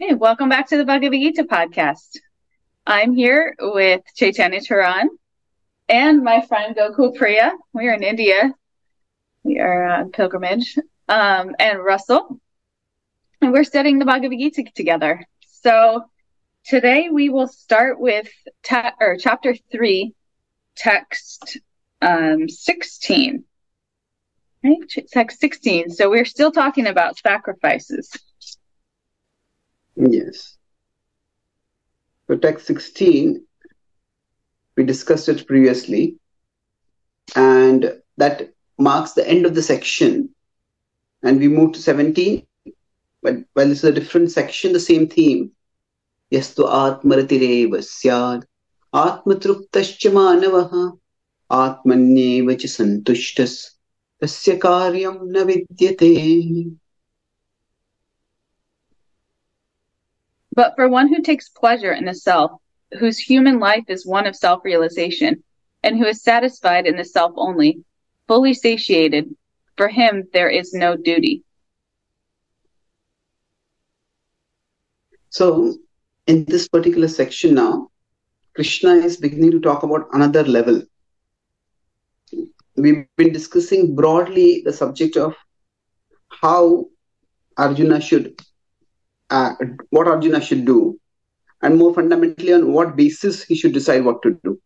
Hey, welcome back to the Bhagavad Gita podcast. I'm here with Chaitanya Charan and my friend Gokul Priya. We are in India. We are on pilgrimage. And Russell. And we're studying the Bhagavad Gita together. So today we will start with Chapter 3, Text 16. Right? Text 16. So we're still talking about sacrifices. Yes. So text 16, we discussed it previously, and that marks the end of the section. And we moved to 17, but while this is a different section, the same theme. Yastu atmardire vasyad, atmatruptaschamana vaha, atmannevachantushtas, tasya kāryam na vidyate. But for one who takes pleasure in the self, whose human life is one of self-realization, and who is satisfied in the self only, fully satiated, for him there is no duty. So, in this particular section now, Krishna is beginning to talk about another level. We've been discussing broadly the subject of how Arjuna should what Arjuna should do, and more fundamentally on what basis he should decide what to do.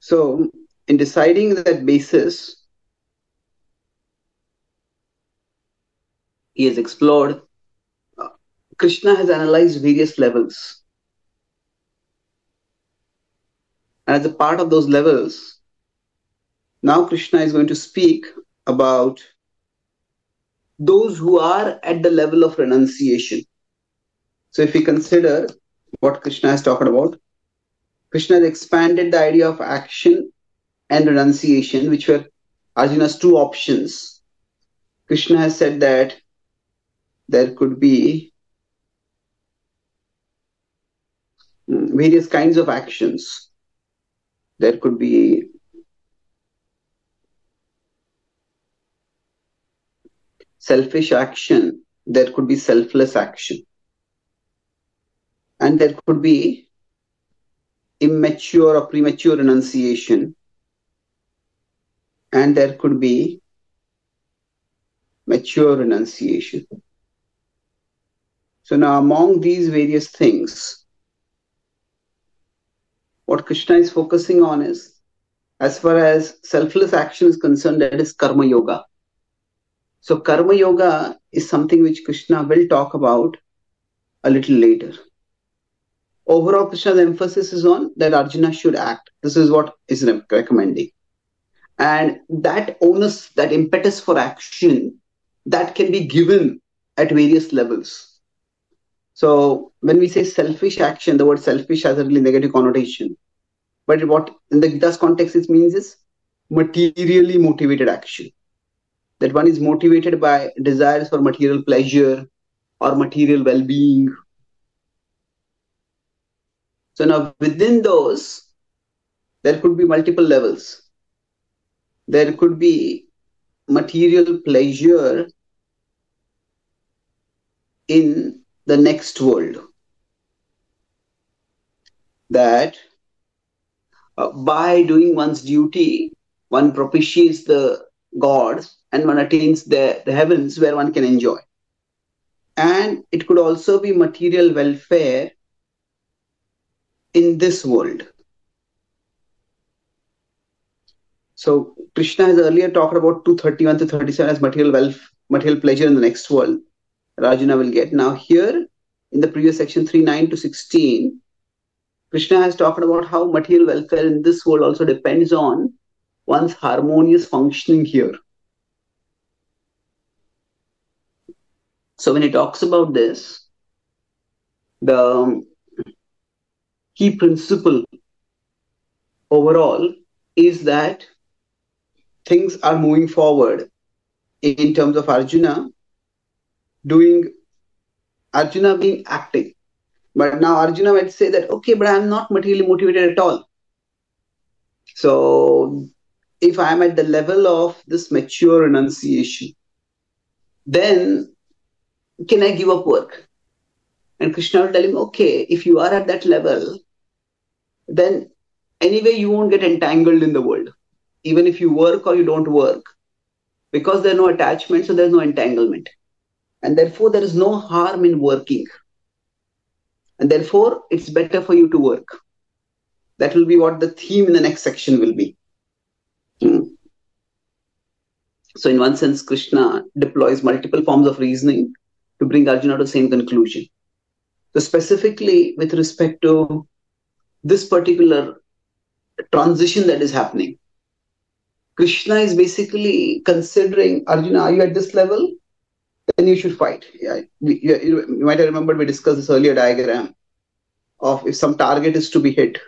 So, in deciding that basis, he has explored, Krishna has analyzed various levels. And as a part of those levels, now Krishna is going to speak about those who are at the level of renunciation. So if we consider what Krishna has talked about, Krishna has expanded the idea of action and renunciation, which were Arjuna's two options. Krishna has said that there could be various kinds of actions. There could be selfish action, there could be selfless action, and there could be immature or premature renunciation, and there could be mature renunciation. So now among these various things, what Krishna is focusing on is, as far as selfless action is concerned, that is Karma Yoga. So Karma Yoga is something which Krishna will talk about a little later. Overall, Krishna's emphasis is on that Arjuna should act. This is what is recommending. And that onus, that impetus for action, that can be given at various levels. So when we say selfish action, the word selfish has a really negative connotation. But what in the Gita's context it means is materially motivated action. That one is motivated by desires for material pleasure or material well-being. So now within those, there could be multiple levels. There could be material pleasure in the next world. That by doing one's duty, one propitiates the gods and one attains the heavens where one can enjoy. And it could also be material welfare in this world. So Krishna has earlier talked about 231 to 37 as material pleasure in the next world. Arjuna will get. Now here in the previous section 39 to 16, Krishna has talked about how material welfare in this world also depends on one's harmonious functioning here. So when he talks about this, the key principle overall is that things are moving forward in terms of Arjuna being active. But now Arjuna might say that, okay, but I am not materially motivated at all. So if I am at the level of this mature renunciation, then can I give up work? And Krishna will tell him, okay, if you are at that level, then anyway you won't get entangled in the world. Even if you work or you don't work, because there are no attachments, so there is no entanglement. And therefore there is no harm in working. And therefore it's better for you to work. That will be what the theme in the next section will be. So in one sense, Krishna deploys multiple forms of reasoning to bring Arjuna to the same conclusion. So specifically with respect to this particular transition that is happening, Krishna is basically considering, Arjuna, are you at this level? Then you should fight. Yeah, you might have remembered we discussed this earlier diagram of if some target is to be hit,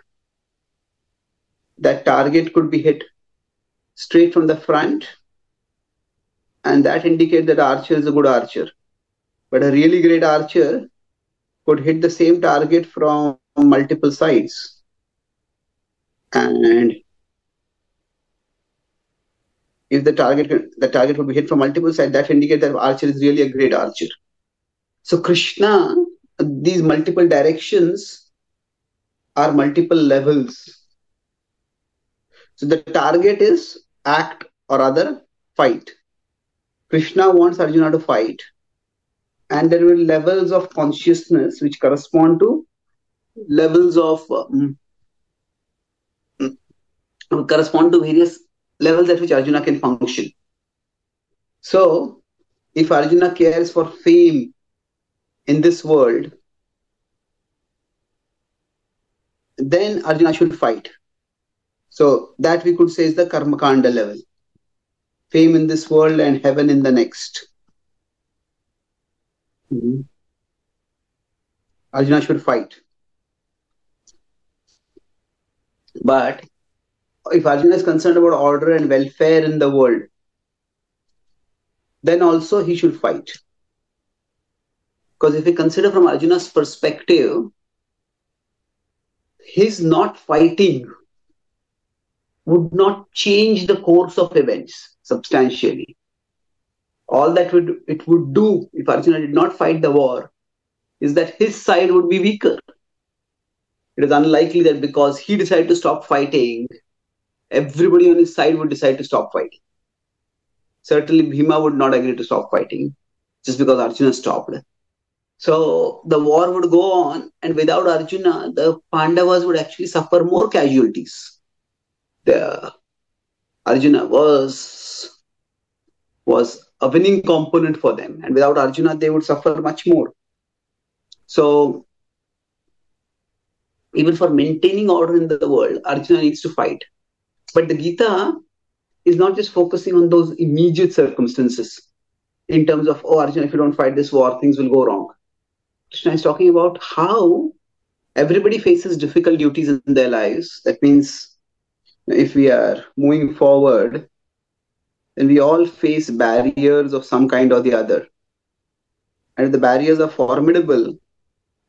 that target could be hit straight from the front, and that indicates that archer is a good archer. But a really great archer could hit the same target from multiple sides. And if the target would be hit from multiple sides, that indicates that archer is really a great archer. So Krishna, these multiple directions are multiple levels. So the target is act or other fight. Krishna wants Arjuna to fight. And there will be levels of consciousness which correspond to levels of various levels at which Arjuna can function. So, if Arjuna cares for fame in this world, then Arjuna should fight. So, that we could say is the Karmakanda level. Fame in this world and heaven in the next. Arjuna should fight. But if Arjuna is concerned about order and welfare in the world, then also he should fight. Because if we consider from Arjuna's perspective, his not fighting would not change the course of events substantially. All that it would do if Arjuna did not fight the war is that his side would be weaker. It is unlikely that because he decided to stop fighting, everybody on his side would decide to stop fighting. Certainly Bhima would not agree to stop fighting just because Arjuna stopped. So the war would go on, and without Arjuna, the Pandavas would actually suffer more casualties. Arjuna was a winning component for them. And without Arjuna, they would suffer much more. So, even for maintaining order in the world, Arjuna needs to fight. But the Gita is not just focusing on those immediate circumstances in terms of, oh, Arjuna, if you don't fight this war, things will go wrong. Krishna is talking about how everybody faces difficult duties in their lives. That means if we are moving forward, then we all face barriers of some kind or the other. And if the barriers are formidable,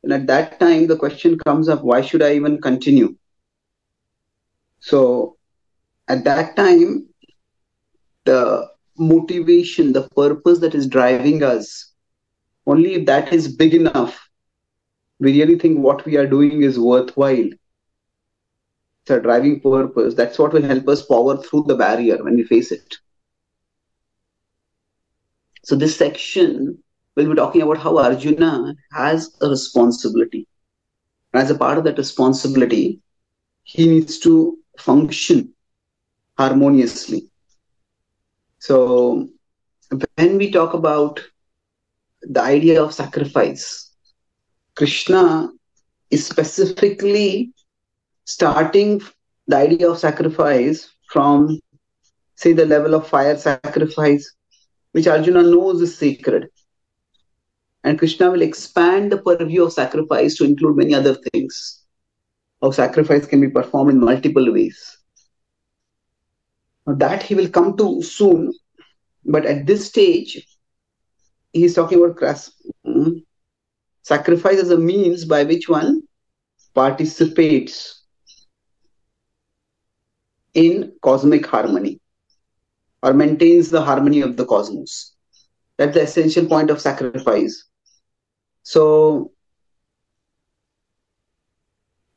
and at that time the question comes up, why should I even continue? So at that time, the motivation, the purpose that is driving us, only if that is big enough, we really think what we are doing is worthwhile. It's our driving purpose. That's what will help us power through the barrier when we face it. So this section will be talking about how Arjuna has a responsibility. And as a part of that responsibility, he needs to function harmoniously. So when we talk about the idea of sacrifice, Krishna is specifically starting the idea of sacrifice from, say, the level of fire sacrifice, which Arjuna knows is sacred. And Krishna will expand the purview of sacrifice to include many other things. How sacrifice can be performed in multiple ways. Now that he will come to soon, but at this stage, he is talking about sacrifice as a means by which one participates in cosmic harmony, or maintains the harmony of the cosmos. That's the essential point of sacrifice. So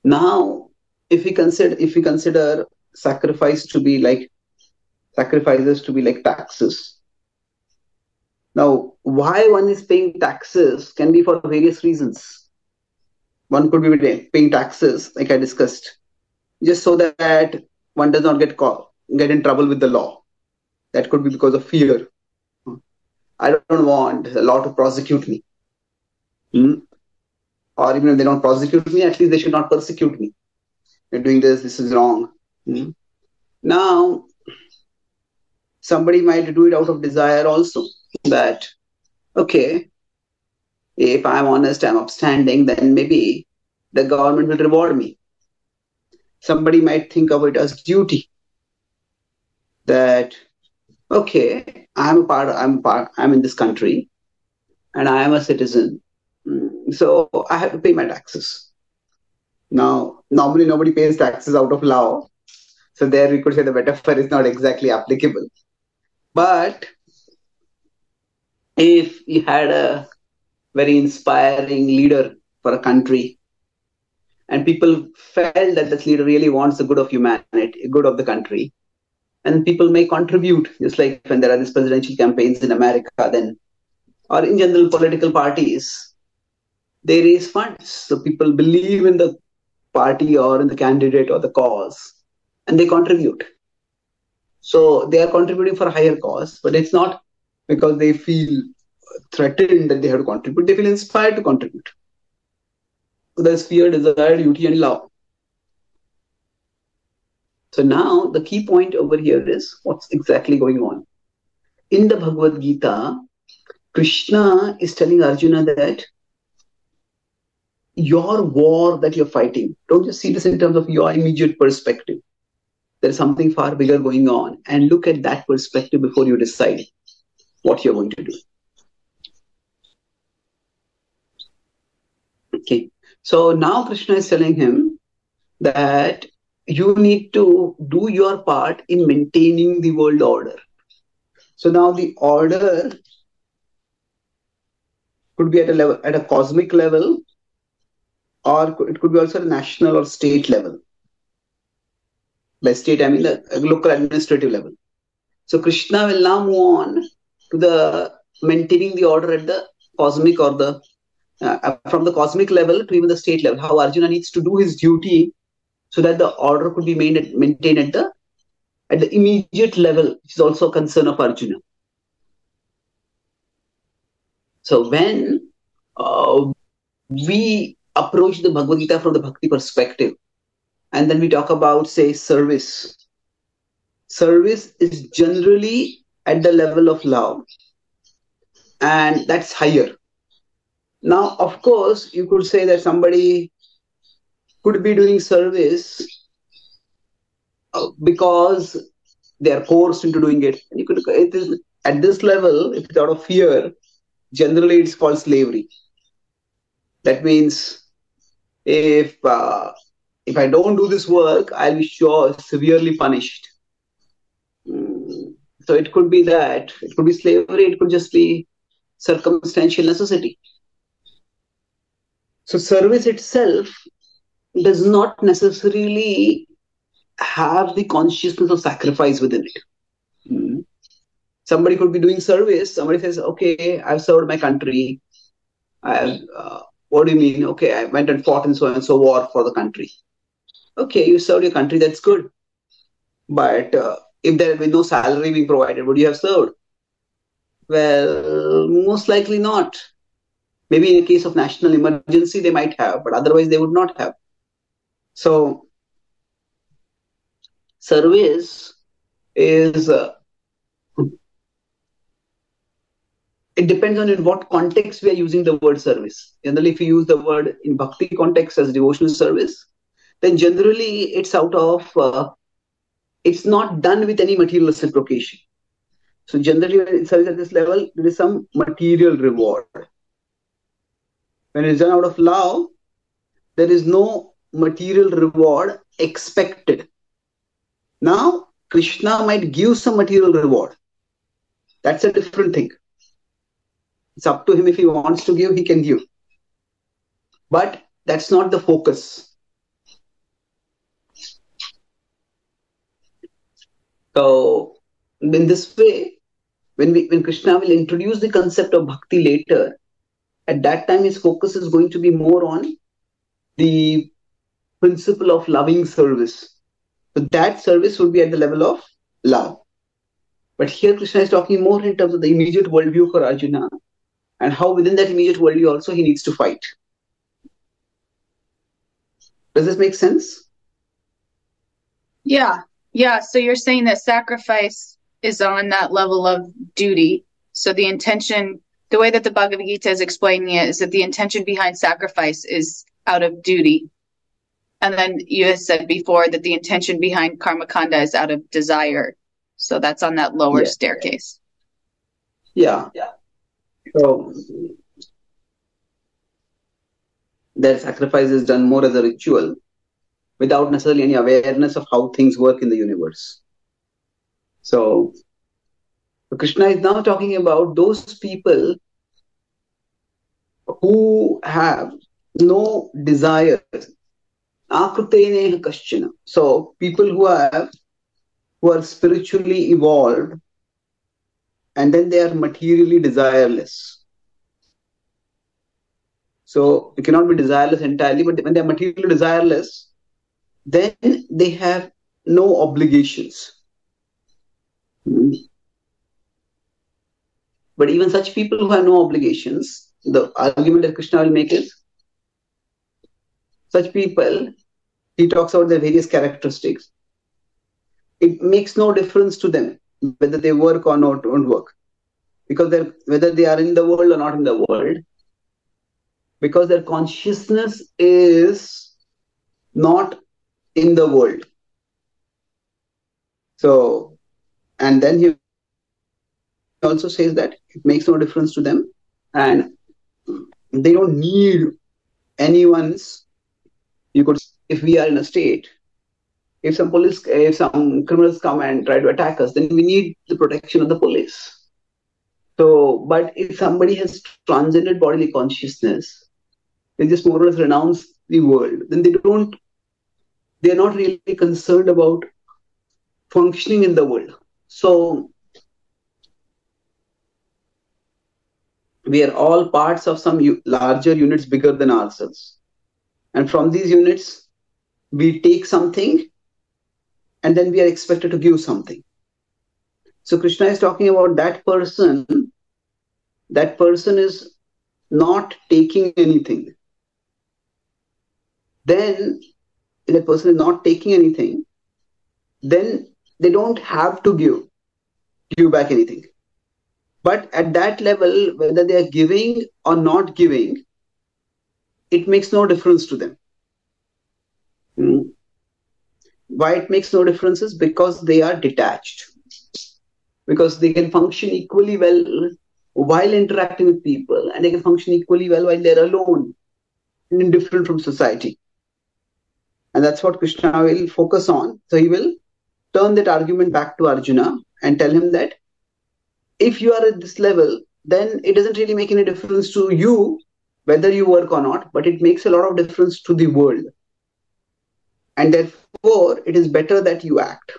now, if we consider sacrifices to be like taxes. Now, why one is paying taxes can be for various reasons. One could be paying taxes, like I discussed, just so that one does not get in trouble with the law. That could be because of fear. I don't want the law to prosecute me. Or even if they don't prosecute me, at least they should not persecute me. You're doing this, this is wrong. Now, somebody might do it out of desire also, that, okay, if I'm honest, I'm upstanding, then maybe the government will reward me. Somebody might think of it as duty, that, okay, I'm in this country and I am a citizen, so I have to pay my taxes. Now, normally nobody pays taxes out of law. So there we could say the metaphor is not exactly applicable. But if you had a very inspiring leader for a country and people felt that this leader really wants the good of humanity, good of the country, and people may contribute, just like when there are these presidential campaigns in America then, or in general political parties, they raise funds. So people believe in the party or in the candidate or the cause. And they contribute. So they are contributing for a higher cause, but it's not because they feel threatened that they have to contribute. They feel inspired to contribute. So there's fear, desire, duty, and love. So now the key point over here is what's exactly going on. In the Bhagavad Gita, Krishna is telling Arjuna that your war that you're fighting, don't just see this in terms of your immediate perspective. There's something far bigger going on, and look at that perspective before you decide what you're going to do. Okay, so now Krishna is telling him that you need to do your part in maintaining the world order. So now the order could be at a level, at a cosmic level, or it could be also at a national or state level. By state, I mean the local administrative level. So Krishna will now move on to the maintaining the order at the cosmic or the from the cosmic level to even the state level. How Arjuna needs to do his duty so that the order could be maintained at the immediate level, which is also a concern of Arjuna. So when we approach the Bhagavad Gita from the bhakti perspective, and then we talk about, say, service. Service is generally at the level of love, and that's higher. Now, of course, you could say that somebody could be doing service because they are coerced into doing it. And you could, it is, at this level, if it's out of fear, generally it's called slavery. That means if I don't do this work, I'll be sure severely punished. So it could be that. It could be slavery. It could just be circumstantial necessity. So service itself does not necessarily have the consciousness of sacrifice within it. Somebody could be doing service. Somebody says, okay, I've served my country. What do you mean? Okay, I went and fought in so-and-so war for the country. Okay, you served your country, that's good. But if there had been no salary being provided, would you have served? Well, most likely not. Maybe in a case of national emergency, they might have, but otherwise they would not have. So, service is... it depends on in what context we are using the word service. Generally, if you use the word in bhakti context as devotional service, then generally it's out of, it's not done with any material reciprocation. So generally when it's service at this level, there is some material reward. When it's done out of love, there is no material reward expected. Now, Krishna might give some material reward. That's a different thing. It's up to him. If he wants to give, he can give. But that's not the focus. So in this way, when Krishna will introduce the concept of bhakti later, at that time his focus is going to be more on the principle of loving service. So that service would be at the level of love. But here Krishna is talking more in terms of the immediate worldview for Arjuna, and how within that immediate worldview also he needs to fight. Does this make sense? Yeah. Yeah. So you're saying that sacrifice is on that level of duty. So the intention, the way that the Bhagavad Gita is explaining it, is that the intention behind sacrifice is out of duty. And then you had said before that the intention behind Karmakanda is out of desire. So that's on that lower staircase. Yeah. Yeah. So their sacrifice is done more as a ritual without necessarily any awareness of how things work in the universe. So Krishna is now talking about those people who have no desire. So people who are spiritually evolved, and then they are materially desireless. So you cannot be desireless entirely, but when they are materially desireless, then they have no obligations. But even such people who have no obligations, the argument that Krishna will make is, such people, he talks about their various characteristics. It makes no difference to them whether they work or not don't work, because whether they are in the world or not in the world, because their consciousness is not in the world. So, and then he also says that it makes no difference to them, and they don't need anyone's. You could, if we are in a state, if some criminals come and try to attack us, then we need the protection of the police. So, but if somebody has transcended bodily consciousness, they just more or less renounce the world. Then they are not really concerned about functioning in the world. So, we are all parts of some larger units bigger than ourselves. And from these units, we take something, and then we are expected to give something. So Krishna is talking about that person. That person is not taking anything. Then, if that person is not taking anything, then they don't have to give back anything. But at that level, whether they are giving or not giving, it makes no difference to them. Why it makes no difference is because they are detached. Because they can function equally well while interacting with people, and they can function equally well while they're alone and indifferent from society. And that's what Krishna will focus on. So he will turn that argument back to Arjuna and tell him that if you are at this level, then it doesn't really make any difference to you whether you work or not, but it makes a lot of difference to the world. And therefore, it is better that you act.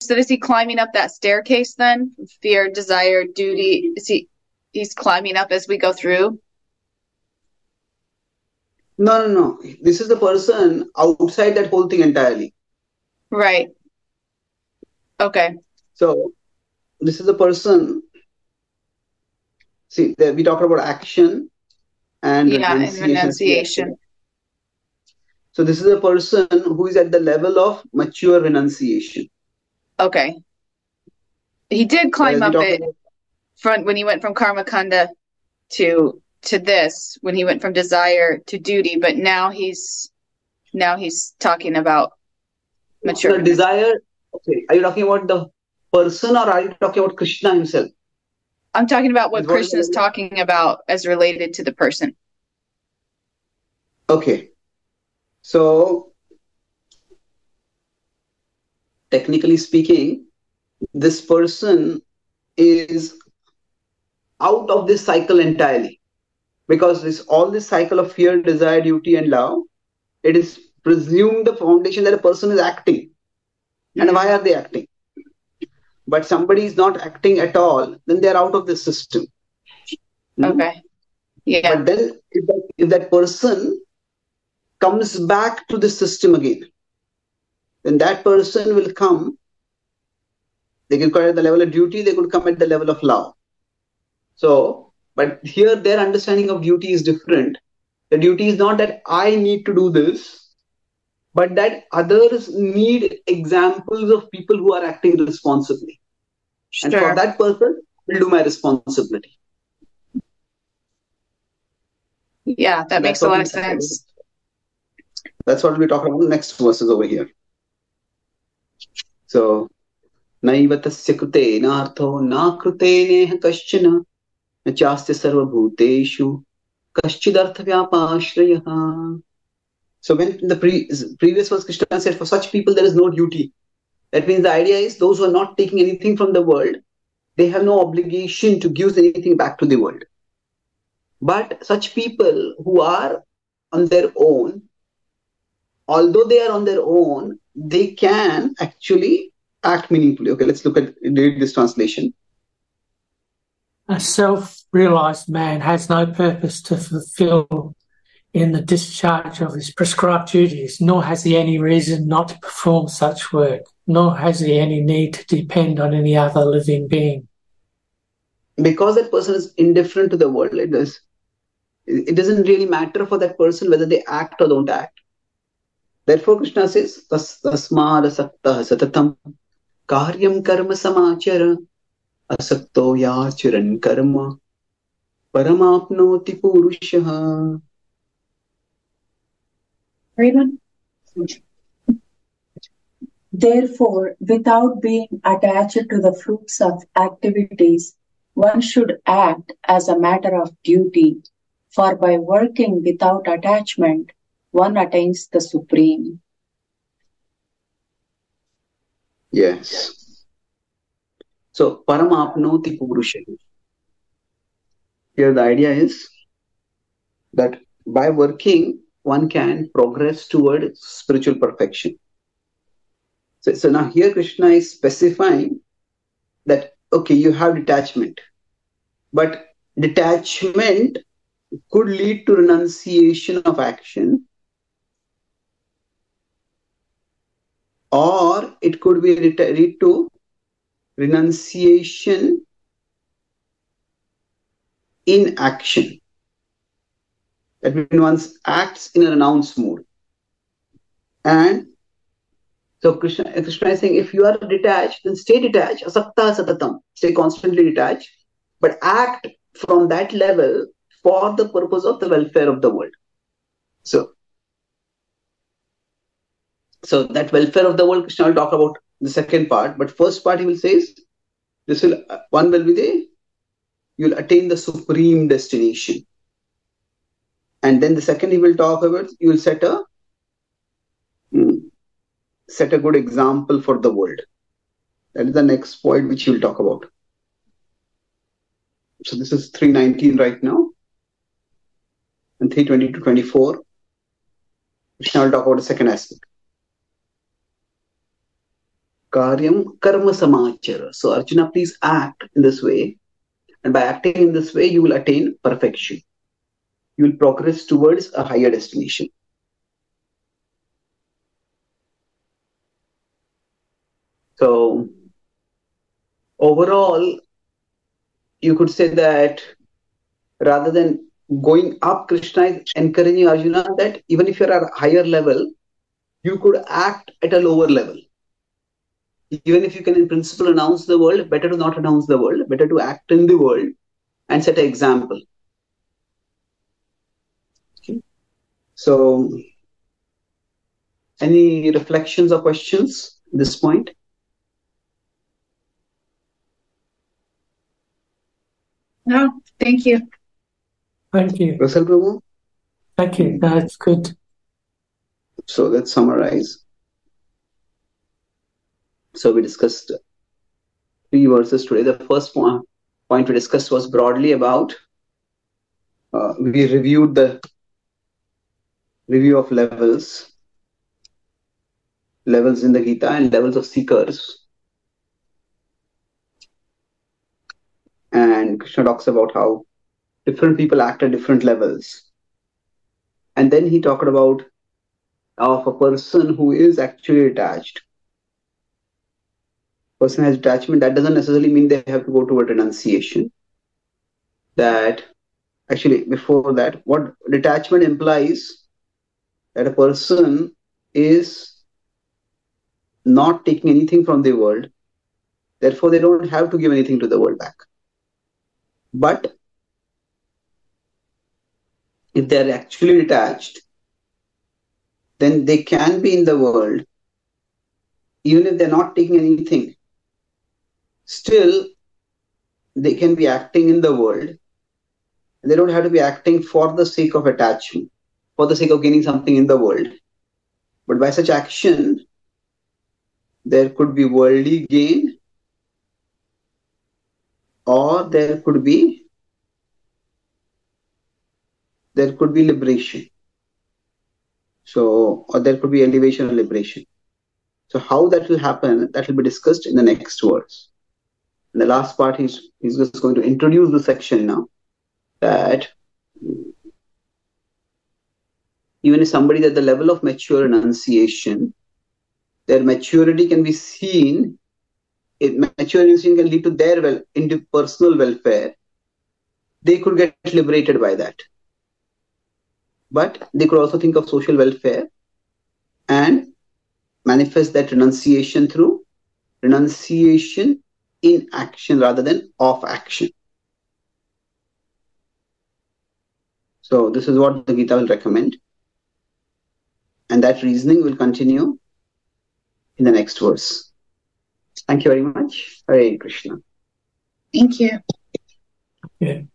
So is he climbing up that staircase then? Fear, desire, duty. Is he's climbing up as we go through? No. This is the person outside that whole thing entirely. Right. Okay. So, this is the person... See, we talked about action and renunciation. So this is a person who is at the level of mature renunciation. Okay. He did climb up it front when he went from Karmakanda to this, when he went from desire to duty, but now he's talking about mature. So desire, okay. Are you talking about the person, or are you talking about Krishna himself? I'm talking about what Krishna is talking about as related to the person. Okay. So, technically speaking, this person is out of this cycle entirely. because all this cycle of fear, desire, duty, and love, it is presumed the foundation that a person is acting. And why are they acting? But somebody is not acting at all, then they are out of the system. Okay. Yeah. But then if that person comes back to the system again, then that person will come. They can come at the level of duty, they could come at the level of love. So, but here their understanding of duty is different. The duty is not that I need to do this, but that others need examples of people who are acting responsibly. Sure. And for that person, will do my responsibility. Yeah, that makes a lot of sense. That's what we'll be talking about in the next verses over here. So, Naivatasya krute nartho na krute neha kaschana na chasya sarva bhuteshu kaschidartha vyapashrayaha. So when the previous verse Krishna said, for such people there is no duty. That means the idea is those who are not taking anything from the world, they have no obligation to give anything back to the world. But such people who are on their own, although they are on their own, they can actually act meaningfully. Okay, let's read this translation. A self-realized man has no purpose to fulfill in the discharge of his prescribed duties, nor has he any reason not to perform such work, nor has he any need to depend on any other living being. Because that person is indifferent to the world, it doesn't really matter for that person whether they act or don't act. Therefore, Krishna says, Tasmad asakta satatam kāryam-karma-samāchara asakto yacharan karma paramapnoti purushah. Therefore, without being attached to the fruits of activities, one should act as a matter of duty, for by working without attachment, one attains the Supreme. Yes. So, paramapnoti purushah. Here the idea is that by working, one can progress toward spiritual perfection. So now here Krishna is specifying that, okay, you have detachment. But detachment could lead to renunciation of action, or it could be lead to renunciation in action. That means one acts in a renounced mood. And so Krishna is saying, if you are detached, then stay detached. Asakta satatam. Stay constantly detached. But act from that level for the purpose of the welfare of the world. So that welfare of the world, Krishna will talk about the second part. But first part he will say is, you will attain the supreme destination. And then the second he will talk about, you will set a good example for the world. That is the next point which he will talk about. So this is 319 right now. And 320 to 24. Krishna will talk about the second aspect. Karyam karma samāchara. So Arjuna, please act in this way. And by acting in this way, you will attain perfection. You will progress towards a higher destination. So, overall, you could say that rather than going up, Krishna is encouraging Arjuna that even if you are at a higher level, you could act at a lower level. Even if you can in principle announce the world, better to not announce the world, better to act in the world and set an example. So, any reflections or questions at this point? No, thank you. Thank you. Russell Prabhu? Thank you. That's good. So, let's summarize. So, we discussed three verses today. The first point we discussed was broadly about we reviewed the review of levels, levels in the Gita and levels of seekers. And Krishna talks about how different people act at different levels. And then he talked about of a person who is actually attached. Person has detachment, that doesn't necessarily mean they have to go toward renunciation. That actually, before that, what detachment implies that a person is not taking anything from the world, therefore they don't have to give anything to the world back. But if they are actually detached, then they can be in the world, even if they're not taking anything. Still, they can be acting in the world. They don't have to be acting for the sake of attachment, for the sake of gaining something in the world. But by such action, there could be worldly gain, or there could be liberation. So, or there could be elevation or liberation. So how that will happen, that will be discussed in the next verse. In the last part, he's just going to introduce the section now. That even if somebody is at the level of mature renunciation, their maturity can be seen. Mature renunciation can lead to their personal welfare. They could get liberated by that. But they could also think of social welfare and manifest that renunciation through renunciation in action rather than off action. So this is what the Gita will recommend. And that reasoning will continue in the next verse. Thank you very much. Hare Krishna. Thank you. Okay.